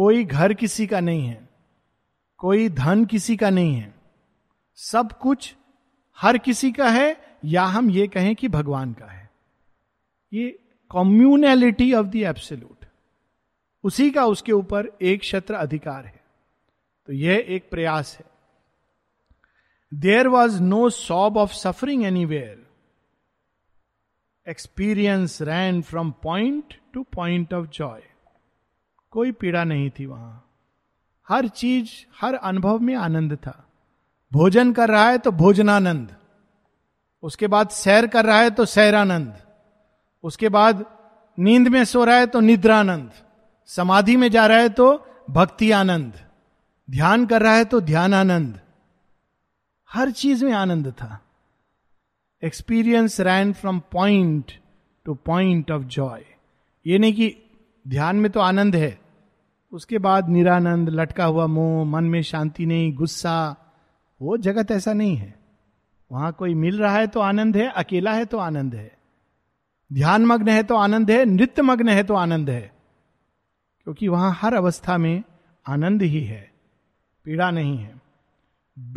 कोई घर किसी का नहीं है, कोई धन किसी का नहीं है, सब कुछ हर किसी का है, या हम ये कहें कि भगवान का है। ये कम्युनैलिटी ऑफ द एब्सोल्यूट, उसी का उसके ऊपर एक क्षत्र अधिकार है। तो यह एक प्रयास है। There was no sob of suffering anywhere, experience ran from point to point of joy. कोई पीड़ा नहीं थी वहां, हर चीज, हर अनुभव में आनंद था। भोजन कर रहा है तो भोजनानंद, उसके बाद सैर कर रहा है तो सैरानंद, उसके बाद नींद में सो रहा है तो निद्रानंद, समाधि में जा रहा है तो भक्ति आनंद, ध्यान कर रहा है तो ध्यानानंद। हर चीज में आनंद था। Experience ran from point to point of joy. ये नहीं कि ध्यान में तो आनंद है, उसके बाद निरानंद, लटका हुआ मोह, मन में शांति नहीं, गुस्सा। वो जगत ऐसा नहीं है। वहां कोई मिल रहा है तो आनंद है, अकेला है तो आनंद है, ध्यानमग्न है तो आनंद है, नृत्य मग्न है तो आनंद है, क्योंकि वहां हर अवस्था में आनंद ही है, पीड़ा नहीं है।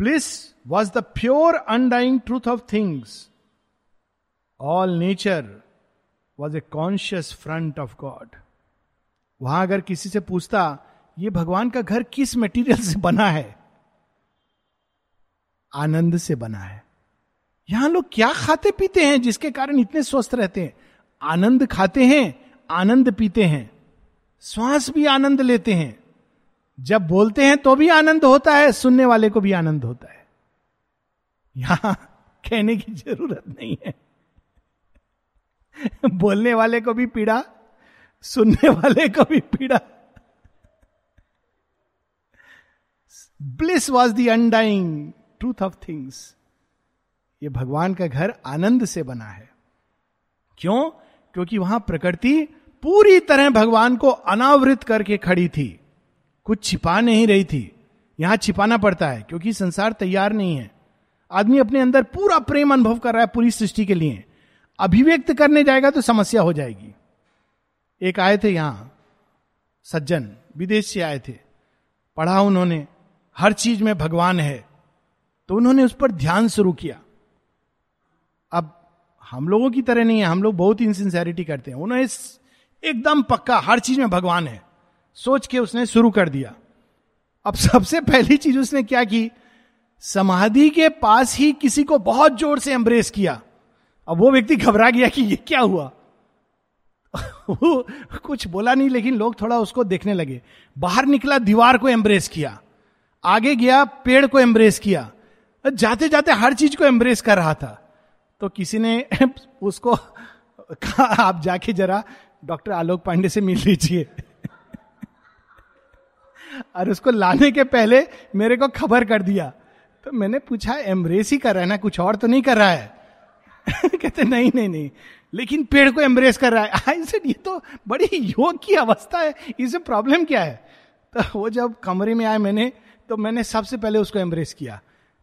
Bliss was the pure undying truth of things, all nature was a conscious front of God. वहां अगर किसी से पूछता ये भगवान का घर किस मटेरियल से बना है, आनंद से बना है। यहां लोग क्या खाते पीते हैं जिसके कारण इतने स्वस्थ रहते हैं? आनंद खाते हैं, आनंद पीते हैं, श्वास भी आनंद लेते हैं, जब बोलते हैं तो भी आनंद होता है, सुनने वाले को भी आनंद होता है। यहां कहने की जरूरत नहीं है बोलने वाले को भी पीड़ा, सुनने वाले को भी पीड़ा। Bliss was the undying truth of things. ये भगवान का घर आनंद से बना है। क्यों? क्योंकि वहां प्रकृति पूरी तरह भगवान को अनावृत करके खड़ी थी, कुछ छिपा नहीं रही थी। यहां छिपाना पड़ता है क्योंकि संसार तैयार नहीं है। आदमी अपने अंदर पूरा प्रेम अनुभव कर रहा है पूरी सृष्टि के लिए, अभिव्यक्त करने जाएगा तो समस्या हो जाएगी। एक आए थे यहां सज्जन, विदेश से आए थे, पढ़ा उन्होंने हर चीज में भगवान है, तो उन्होंने उस पर ध्यान शुरू किया। अब हम लोगों की तरह नहीं है, हम लोग बहुत इनसिंसियरिटी करते हैं। उन्होंने एकदम पक्का हर चीज में भगवान है सोच के उसने शुरू कर दिया। अब सबसे पहली चीज उसने क्या की, समाधि के पास ही किसी को बहुत जोर से एम्ब्रेस किया। अब वो व्यक्ति घबरा गया कि ये क्या हुआ वो कुछ बोला नहीं, लेकिन लोग थोड़ा उसको देखने लगे। बाहर निकला, दीवार को एम्ब्रेस किया, आगे गया, पेड़ को एम्ब्रेस किया, जाते जाते हर चीज को एम्ब्रेस कर रहा था। तो किसी ने उसको कहा आप जाके जरा डॉक्टर आलोक पांडे से मिल लीजिए और उसको लाने के पहले मेरे को खबर कर दिया। तो मैंने पूछा एम्ब्रेस ही कर रहा है ना, कुछ और तो नहीं कर रहा है कहते नहीं नहीं नहीं, लेकिन पेड़ को एम्ब्रेस कर रहा है। आई सेड ये तो बड़ी योग की अवस्था है, इसे प्रॉब्लम क्या है? तो वो जब कमरे में आए मैंने, तो मैंने सबसे पहले उसको एम्ब्रेस किया,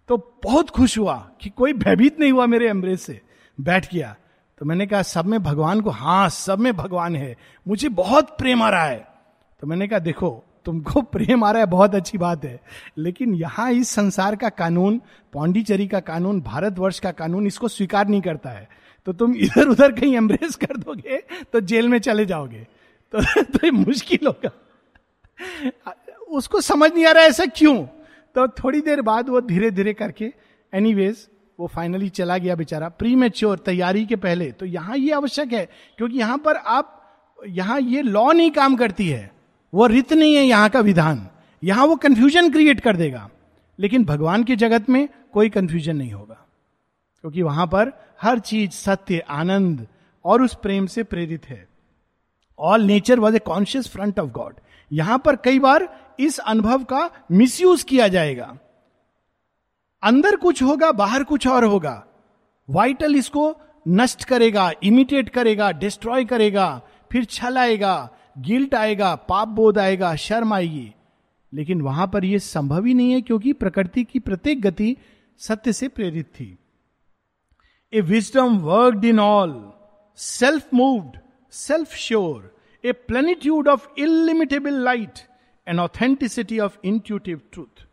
तो बहुत खुश हुआ कि कोई भयभीत नहीं हुआ मेरे एम्ब्रेस से, बैठ गया। तो मैंने कहा सब में भगवान को, हाँ सब में भगवान है, मुझे बहुत प्रेम आ रहा है। तो मैंने कहा देखो तुमको प्रेम आ रहा है, बहुत अच्छी बात है, लेकिन यहाँ इस संसार का कानून, पौंडीचेरी का कानून, भारतवर्ष का कानून इसको स्वीकार नहीं करता है, तो तुम इधर उधर कहीं एम्ब्रेस कर दोगे तो जेल में चले जाओगे, तो, तो ये मुश्किल होगा। उसको समझ नहीं आ रहा है ऐसा क्यों, तो थोड़ी देर बाद वो धीरे धीरे करके एनीवेज वो फाइनली चला गया बेचारा, प्रीमेच्योर, तैयारी के पहले। तो यहाँ ये आवश्यक है क्योंकि यहाँ पर आप, यहाँ ये लॉ नहीं काम करती है, वो रित नहीं है यहाँ का विधान, यहाँ वो कंफ्यूजन क्रिएट कर देगा, लेकिन भगवान के जगत में कोई कंफ्यूजन नहीं होगा क्योंकि वहां पर हर चीज सत्य, आनंद और उस प्रेम से प्रेरित है। All nature was a conscious front of God. यहां पर कई बार इस अनुभव का मिसयूज किया जाएगा, अंदर कुछ होगा, बाहर कुछ और होगा। वाइटल इसको नष्ट करेगा, इमिटेट करेगा, डिस्ट्रॉय करेगा, फिर छल आएगा, गिल्ट आएगा, पाप बोध आएगा, शर्म आएगी, लेकिन वहां पर यह संभव ही नहीं है क्योंकि प्रकृति की प्रत्येक गति सत्य से प्रेरित थी। A wisdom worked in all, self moved, self sure, a plenitude of illimitable light, an authenticity of intuitive truth.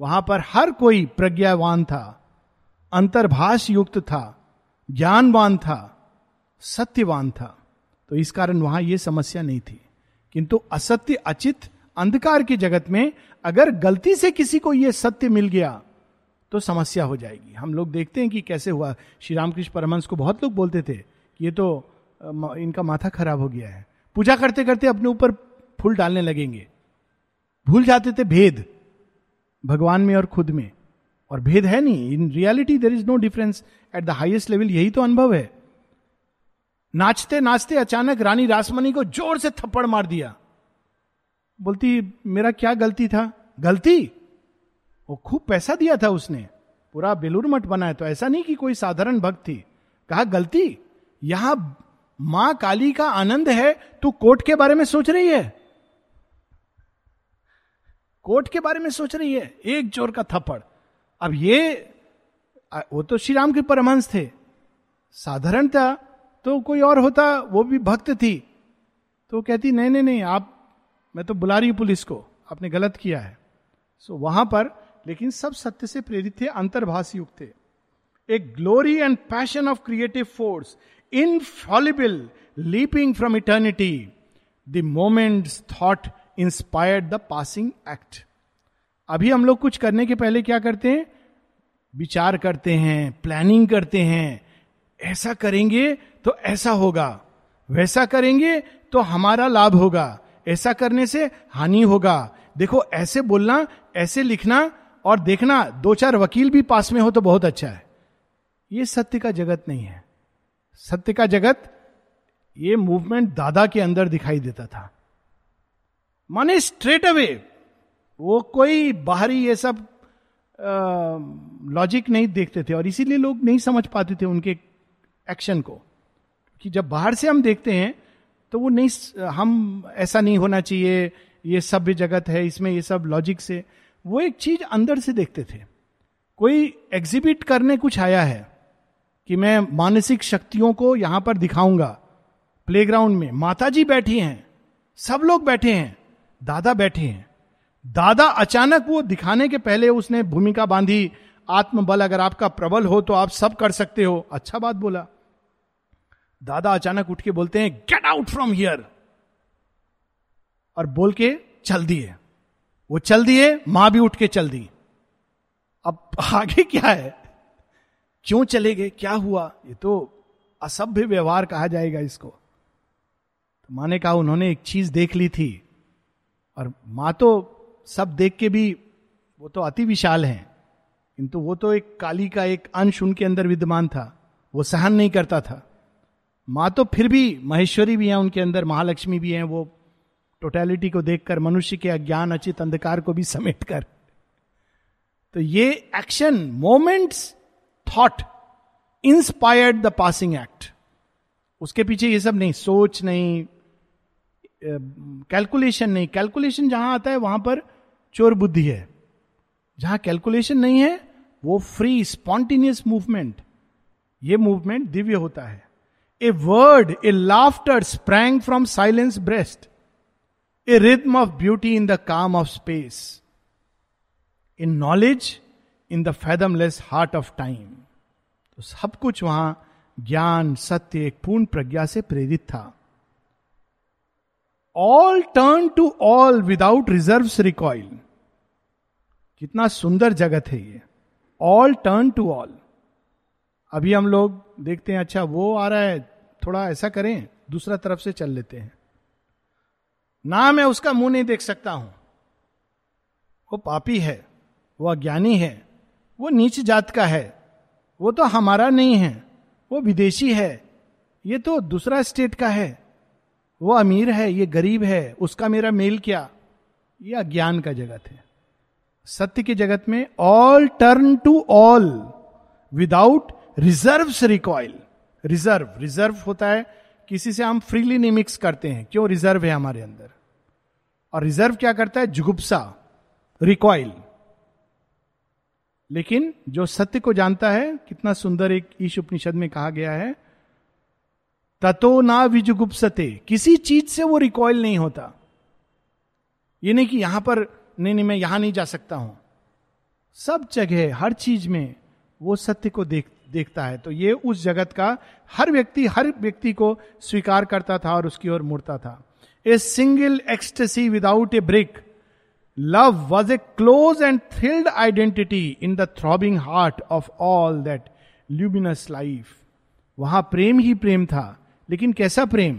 वहां पर हर कोई प्रज्ञावान था, अंतर्भाष युक्त था, ज्ञानवान था, सत्यवान था, तो इस कारण वहां यह समस्या नहीं थी। किंतु असत्य, अचित, अंधकार के जगत में अगर गलती से किसी को यह सत्य मिल गया तो समस्या हो जाएगी। हम लोग देखते हैं कि कैसे हुआ। श्री रामकृष्ण परमहंस को बहुत लोग बोलते थे कि ये तो इनका माथा खराब हो गया है, पूजा करते करते अपने ऊपर फूल डालने लगेंगे। भूल जाते थे भेद भगवान में और खुद में, और भेद है नहीं, in reality there is no difference at the highest level. यही तो अनुभव है। नाचते नाचते अचानक रानी रासमणी को जोर से थप्पड़ मार दिया, बोलती मेरा क्या गलती था। गलती? वो खूब पैसा दिया था उसने, पूरा बेलूर मठ बनाया, तो ऐसा नहीं कि कोई साधारण भक्त थी। कहा गलती? यहां मां काली का आनंद है, तू कोर्ट के बारे में सोच रही है, कोर्ट के बारे में सोच रही है। एक जोर का थप्पड़। अब ये वो तो श्री राम के परमहंस थे, साधारण था, तो कोई और होता, वो भी भक्त थी, तो कहती नहीं नहीं नहीं आप, मैं तो बुला रही हूं पुलिस को, आपने गलत किया है। सो so, वहां पर लेकिन सब सत्य से प्रेरित थे, अंतर्भाष युक्त थे। A glory and passion of creative force, infallible, leaping from eternity, the moment's thought inspired the passing act. अभी हम लोग कुछ करने के पहले क्या करते हैं? विचार करते हैं, प्लानिंग करते हैं, ऐसा करेंगे तो ऐसा होगा, वैसा करेंगे तो हमारा लाभ होगा, ऐसा करने से हानि होगा, देखो ऐसे बोलना, ऐसे लिखना, और देखना दो चार वकील भी पास में हो तो बहुत अच्छा है। ये सत्य का जगत नहीं है। सत्य का जगत, ये मूवमेंट दादा के अंदर दिखाई देता था, माने स्ट्रेट अवे, वो कोई बाहरी ये सब लॉजिक नहीं देखते थे, और इसीलिए लोग नहीं समझ पाते थे उनके एक्शन को, कि जब बाहर से हम देखते हैं तो वो नहीं, हम ऐसा नहीं होना चाहिए, ये सभ्य जगत है, इसमें ये सब लॉजिक से, वो एक चीज अंदर से देखते थे। कोई एग्जिबिट करने कुछ आया है कि मैं मानसिक शक्तियों को यहाँ पर दिखाऊंगा, प्लेग्राउंड में माता जी बैठी हैं, सब लोग बैठे हैं, दादा बैठे हैं। दादा अचानक वो दिखाने के पहले उसने भूमिका बांधी, आत्मबल अगर आपका प्रबल हो तो आप सब कर सकते हो, अच्छा बात बोला। दादा अचानक उठ के बोलते हैं गेट आउट फ्रॉम हियर, और बोल के चल दिए। वो चल दिए, मां भी उठ के चल दी। अब आगे क्या है, क्यों चले गए, क्या हुआ, ये तो असभ्य व्यवहार कहा जाएगा इसको। तो मां ने कहा उन्होंने एक चीज देख ली थी, और मां तो सब देख के भी, वो तो अति विशाल हैं, किंतु वो तो एक काली का एक अंश उनके अंदर विद्यमान था, वो सहन नहीं करता था। माँ तो फिर भी महेश्वरी भी हैं उनके अंदर, महालक्ष्मी भी हैं, वो टोटैलिटी को देखकर, मनुष्य के अज्ञान, अचित, अंधकार को भी समेट कर। तो ये action, moment's thought inspired the passing act, उसके पीछे ये सब नहीं, सोच नहीं, कैलकुलेशन नहीं। कैलकुलेशन जहां आता है वहां पर चोर बुद्धि है, जहां कैलकुलेशन नहीं है वो फ्री स्पॉन्टेनियस मूवमेंट, ये मूवमेंट दिव्य होता है। A word, a laughter sprang from silence breast. a rhythm of beauty in the calm of space, in knowledge, in the fathomless heart of time. तो सब कुछ वहां ज्ञान सत्य एक पूर्ण प्रज्ञा से प्रेरित था. All turn to all without reserves recoil. कितना सुंदर जगत है ये. All turn to all. अभी हम लोग देखते हैं अच्छा वो आ रहा है थोड़ा ऐसा करें दूसरा तरफ से चल लेते हैं, ना मैं उसका मुंह नहीं देख सकता हूं, वो पापी है, वो अज्ञानी है, वो नीच जात का है, वो तो हमारा नहीं है, वो विदेशी है, ये तो दूसरा स्टेट का है, वो अमीर है, ये गरीब है, उसका मेरा मेल क्या. ये अज्ञान का जगत है. सत्य की जगत में all turn to all without reserves recoil. Reserve reserve होता है किसी से हम फ्रीली नहीं मिक्स करते हैं, क्यों, रिजर्व है हमारे अंदर. और रिजर्व क्या करता है, जुगुप्सा, रिकॉइल. लेकिन जो सत्य को जानता है, कितना सुंदर एक ईशोपनिषद में कहा गया है, ततो ना विजुगुप्सते, किसी चीज से वो रिकॉइल नहीं होता. ये नहीं कि यहां पर नहीं नहीं मैं यहां नहीं जा सकता हूं, सब जगह हर चीज में वो सत्य को देख देखता है. तो ये उस जगत का हर व्यक्ति हर व्यक्ति को स्वीकार करता था और उसकी ओर मुड़ता था. A single ecstasy without a break, love was a close and thrilled identity in the throbbing heart of all that luminous life. वहां प्रेम ही प्रेम था, लेकिन कैसा प्रेम,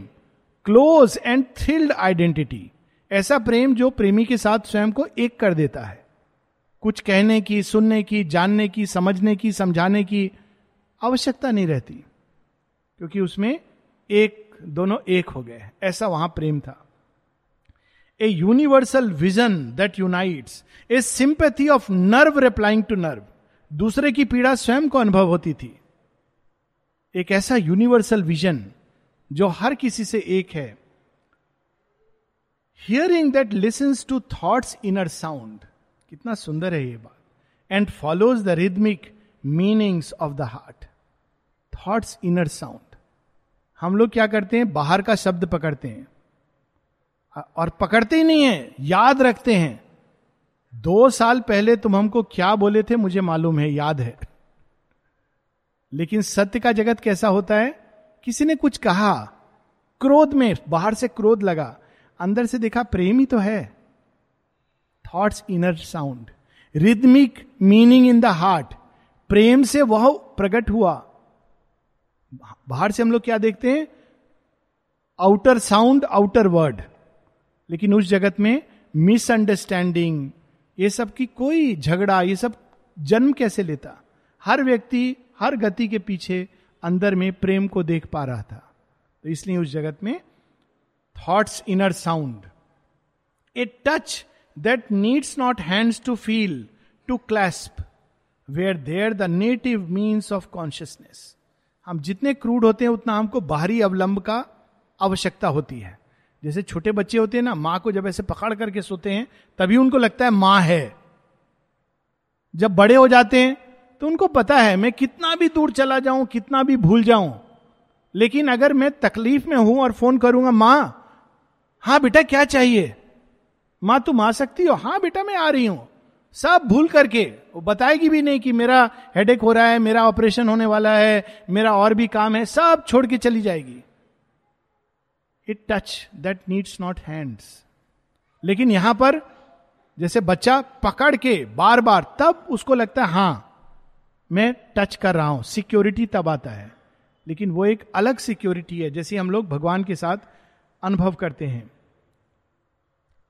क्लोज एंड थ्रिल्ड आइडेंटिटी, ऐसा प्रेम जो प्रेमी के साथ स्वयं को एक कर देता है. कुछ कहने की, सुनने की, जानने की, समझने की, समझाने की आवश्यकता नहीं रहती, क्योंकि उसमें एक दोनों एक हो गए. ऐसा वहां प्रेम था. A universal vision that unites, a sympathy of nerve replying to nerve. दूसरे की पीड़ा स्वयं को अनुभव होती थी. एक ऐसा यूनिवर्सल विजन जो हर किसी से एक है. Hearing that listens to thought's inner sound, कितना सुंदर है ये बात. And follows the rhythmic meanings of the heart. Thought's inner sound, हम लोग क्या करते हैं, बाहर का शब्द पकड़ते हैं और पकड़ते ही नहीं है, याद रखते हैं. दो साल पहले तुम हमको क्या बोले थे मुझे मालूम है, याद है. लेकिन सत्य का जगत कैसा होता है, किसी ने कुछ कहा क्रोध में, बाहर से क्रोध लगा, अंदर से देखा प्रेम ही तो है. Thoughts inner sound, rhythmic meaning in the heart, प्रेम से वह प्रकट हुआ. बाहर से हम लोग क्या देखते हैं, आउटर साउंड, आउटर वर्ड, लेकिन उस जगत में मिसअंडरस्टैंडिंग, ये सब की कोई झगड़ा, ये सब जन्म कैसे लेता. हर व्यक्ति हर गति के पीछे अंदर में प्रेम को देख पा रहा था, तो इसलिए उस जगत में thoughts inner sound. A touch that needs not hands to feel, to clasp, where there the native means of consciousness. हम जितने क्रूड होते हैं उतना हमको बाहरी अवलंब का आवश्यकता होती है. जैसे छोटे बच्चे होते हैं ना, माँ को जब ऐसे पकड़ करके सोते हैं तभी उनको लगता है माँ है. जब बड़े हो जाते हैं तो उनको पता है मैं कितना भी दूर चला जाऊं, कितना भी भूल जाऊं, लेकिन अगर मैं तकलीफ में हूं और फोन करूंगा, माँ हाँ बेटा क्या चाहिए, माँ तुम आ सकती हो, हाँ बेटा मैं आ रही हूं, सब भूल करके. वो बताएगी भी नहीं कि मेरा हेडेक हो रहा है, मेरा ऑपरेशन होने वाला है, मेरा और भी काम है, सब छोड़ के चली जाएगी. It touch that needs not hands. लेकिन यहां पर जैसे बच्चा पकड़ के बार बार, तब उसको लगता है हां मैं टच कर रहा हूं, सिक्योरिटी तब आता है. लेकिन वो एक अलग सिक्योरिटी है, जैसे हम लोग भगवान के साथ अनुभव करते हैं.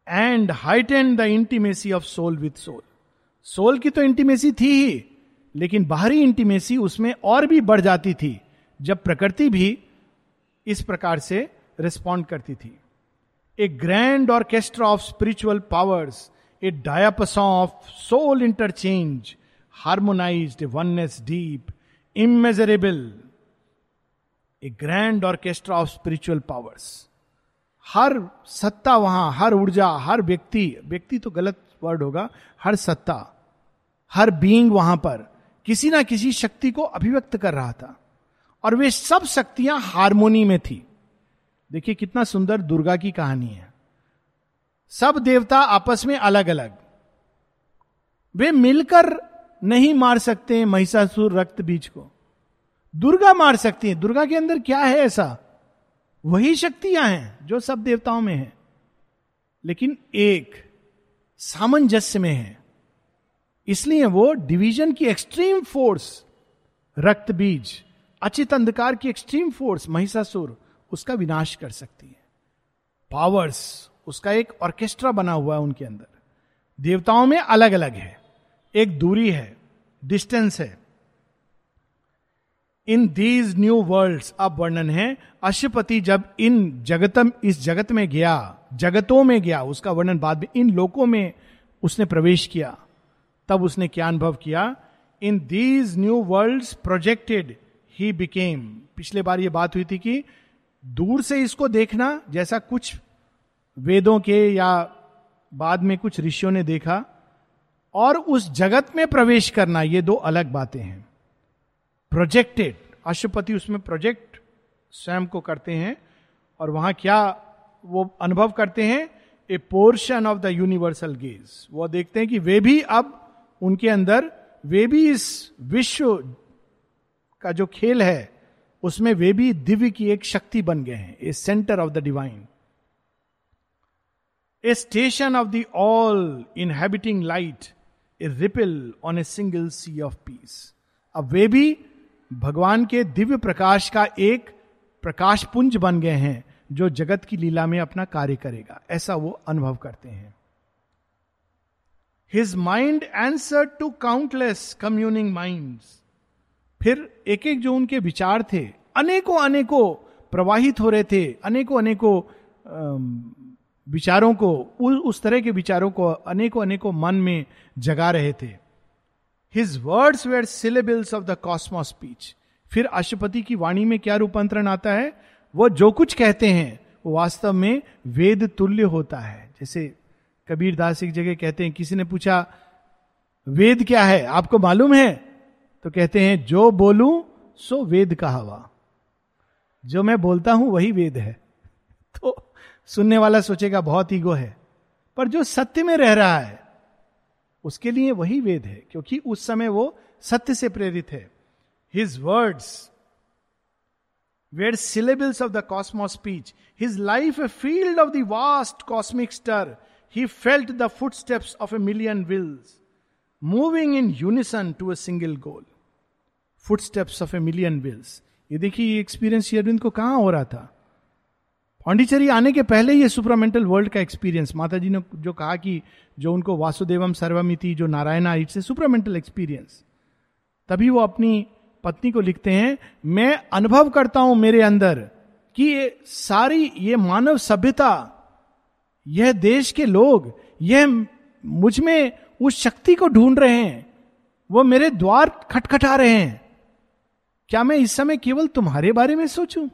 And heighten the intimacy of soul with soul. Soul की तो इंटीमेसी थी ही, लेकिन बाहरी इंटीमेसी उसमें और भी बढ़ जाती थी जब प्रकृति भी इस प्रकार से रिस्पॉन्ड करती थी. A grand orchestra of spiritual powers, a diapason of soul interchange, harmonised oneness deep immeasurable. A grand orchestra of spiritual powers, हर सत्ता वहां, हर ऊर्जा, हर व्यक्ति, व्यक्ति तो गलत वर्ड होगा, हर सत्ता, हर बीइंग वहां पर किसी ना किसी शक्ति को अभिव्यक्त कर रहा था, और वे सब शक्तियां हार्मोनी में थी. देखिए कितना सुंदर दुर्गा की कहानी है. सब देवता आपस में अलग अलग, वे मिलकर नहीं मार सकते महिषासुर रक्तबीज को। दुर्गा मार सकती है, दुर्गा के अंदर क्या है ऐसा, वही शक्तियां हैं जो सब देवताओं में है, लेकिन एक सामंजस्य में है, इसलिए वो डिवीजन की एक्सट्रीम फोर्स रक्तबीज, अचित अंधकार की एक्सट्रीम फोर्स महिषासुर उसका विनाश कर सकती है। पावर्स उसका एक ऑर्केस्ट्रा बना हुआ है उनके अंदर, देवताओं में अलग अलग है, एक दूरी है, डिस्टेंस है। इन दीज न्यू वर्ल्ड्स, अब वर्णन है, अश्वपति जब इन जगतम इस जगत में गया, जगतों में गया, उसका वर्णन बाद में, इन लोकों में उसने प्रवेश किया, तब उसने क्या अनुभव किया, in these new worlds projected he became. पिछले बार ये बात हुई थी कि दूर से इसको देखना, जैसा कुछ वेदों के या बाद में कुछ ऋषियों ने देखा, और उस जगत में प्रवेश करना, ये दो अलग बातें हैं। प्रोजेक्टेड, अश्वपति उसमें प्रोजेक्ट स्वयं को करते हैं और वहां क्या वो अनुभव करते हैं, a portion of the universal gaze. वो देखते हैं कि वे भी अब उनके अंदर, वे भी इस विश्व का जो खेल है उसमें वे भी दिव्य की एक शक्ति बन गए हैं, a centre of the divine. A station of the all inhabiting light, a ripple on a single sea of peace. अब वे भी भगवान के दिव्य प्रकाश का एक प्रकाश पुंज बन गए हैं जो जगत की लीला में अपना कार्य करेगा, ऐसा वो अनुभव करते हैं। His mind answered to countless communing minds. फिर एक एक जो उनके विचार थे, अनेकों अनेकों प्रवाहित हो रहे थे, अनेकों अनेकों विचारों को, उस तरह के विचारों को अनेकों अनेकों मन में जगा रहे थे। His words were syllables of the cosmos speech. फिर अश्वपति की वाणी में क्या रूपांतरण आता है, वो जो कुछ कहते हैं वो वास्तव में वेद तुल्य होता है। जैसे कबीर दास एक जगह कहते हैं, किसी ने पूछा वेद क्या है आपको मालूम है, तो कहते हैं जो बोलूं सो वेद कहावा, जो मैं बोलता हूं वही वेद है। तो सुनने वाला सोचेगा बहुत ईगो है, पर जो सत्य में रह रहा है उसके लिए वही वेद है, क्योंकि उस समय वो सत्य से प्रेरित है। His words were syllables of the cosmos speech, his life a field of the vast cosmic stir, he felt the footsteps of a million wills moving in unison to a single goal. Footsteps of a million wills, ये देखिए ये experience Arvind को कहां हो रहा था, पांडिचेरी आने के पहले ये सुप्रामेंटल वर्ल्ड का एक्सपीरियंस। माताजी ने जो कहा कि जो उनको वासुदेवम सर्वमिति, जो Narayana, it's a supramental experience. तभी वो अपनी पत्नी को लिखते हैं, मैं अनुभव करता हूं मेरे अंदर कि ये सारी ये मानव सभ्यता, यह देश के लोग, यह मुझ में उस शक्ति को ढूंढ रहे हैं, वो मेरे द्वार खटखटा रहे हैं, क्या मैं इस समय केवल तुम्हारे बारे में सोचूं।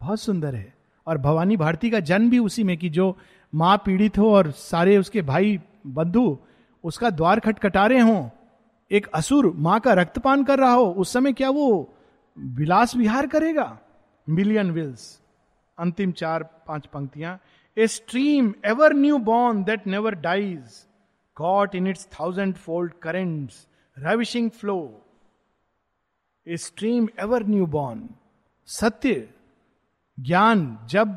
बहुत सुंदर है। और भवानी भारती का जन्म भी उसी में, कि जो मां पीड़ित हो और सारे उसके भाई बंधु उसका द्वार खटखटा रहे हों, एक असुर मां का रक्तपान कर रहा हो, उस समय क्या वो विलास विहार करेगा। मिलियन विल्स, अंतिम चार पांच पंक्तियां, a stream ever new born that never dies, got in its thousand fold currents ravishing flow. A stream ever new born, सत्य ज्ञान जब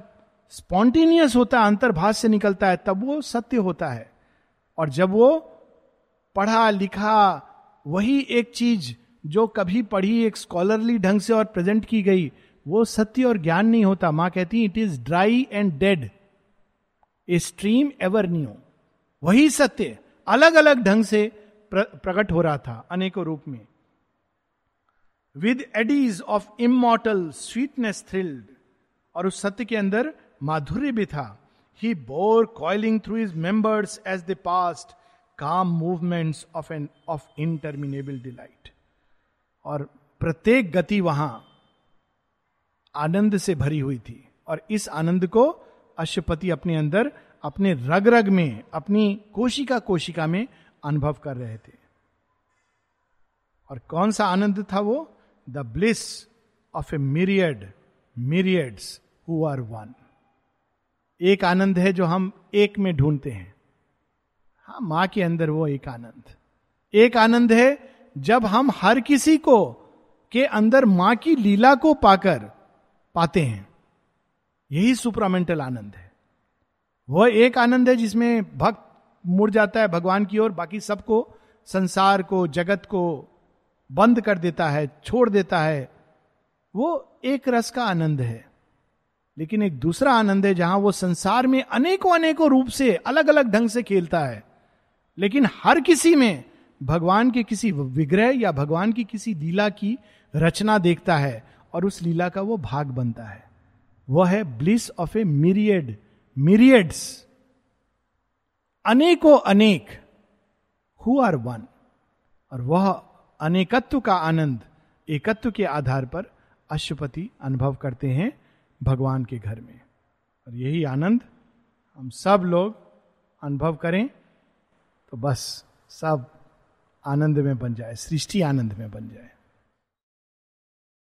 स्पॉन्टेनियस होता है, अंतर्भाष से निकलता है, तब वो सत्य होता है। और जब वो पढ़ा लिखा वही एक चीज जो कभी पढ़ी एक स्कॉलरली ढंग से और प्रेजेंट की गई, वो सत्य और ज्ञान नहीं होता। मां कहती है it is dry and dead. A stream ever new, वही सत्य अलग अलग ढंग से प्रकट हो रहा था अनेकों रूप में। With eddies of immortal sweetness thrilled, और उस सत्य के अंदर माधुर्य भी था। He bore coiling through his members as they passed calm movements of an of interminable delight, और प्रत्येक गति वहां आनंद से भरी हुई थी। और इस आनंद को अश्वपति अपने अंदर, अपने रग रग में, अपनी कोशिका कोशिका में अनुभव कर रहे थे। और कौन सा आनंद था वो, the bliss of a myriad myriads who are one। एक आनंद है जो हम एक में ढूंढते हैं. हाँ, मां के अंदर वो एक आनंद, एक आनंद है जब हम हर किसी को के अंदर मां की लीला को पाकर पाते हैं. यही सुप्रामेंटल आनंद है. वह एक आनंद है जिसमें भक्त मुड़ जाता है भगवान की ओर, बाकी सबको, संसार को, जगत को बंद कर देता है, छोड़ देता है. वो एक रस का आनंद है. लेकिन एक दूसरा आनंद है जहां वो संसार में अनेकों अनेकों रूप से अलग अलग ढंग से खेलता है, लेकिन हर किसी में भगवान के किसी विग्रह या भगवान की किसी लीला की रचना देखता है और उस लीला का वो भाग बनता है. वह है bliss of a myriad myriads, अनेकों अनेक हु आर वन. और वह अनेकत्व का आनंद एकत्व के आधार पर अश्वपति अनुभव करते हैं भगवान के घर में. और यही आनंद हम सब लोग अनुभव करें तो बस सब आनंद में बन जाए, सृष्टि आनंद में बन जाए.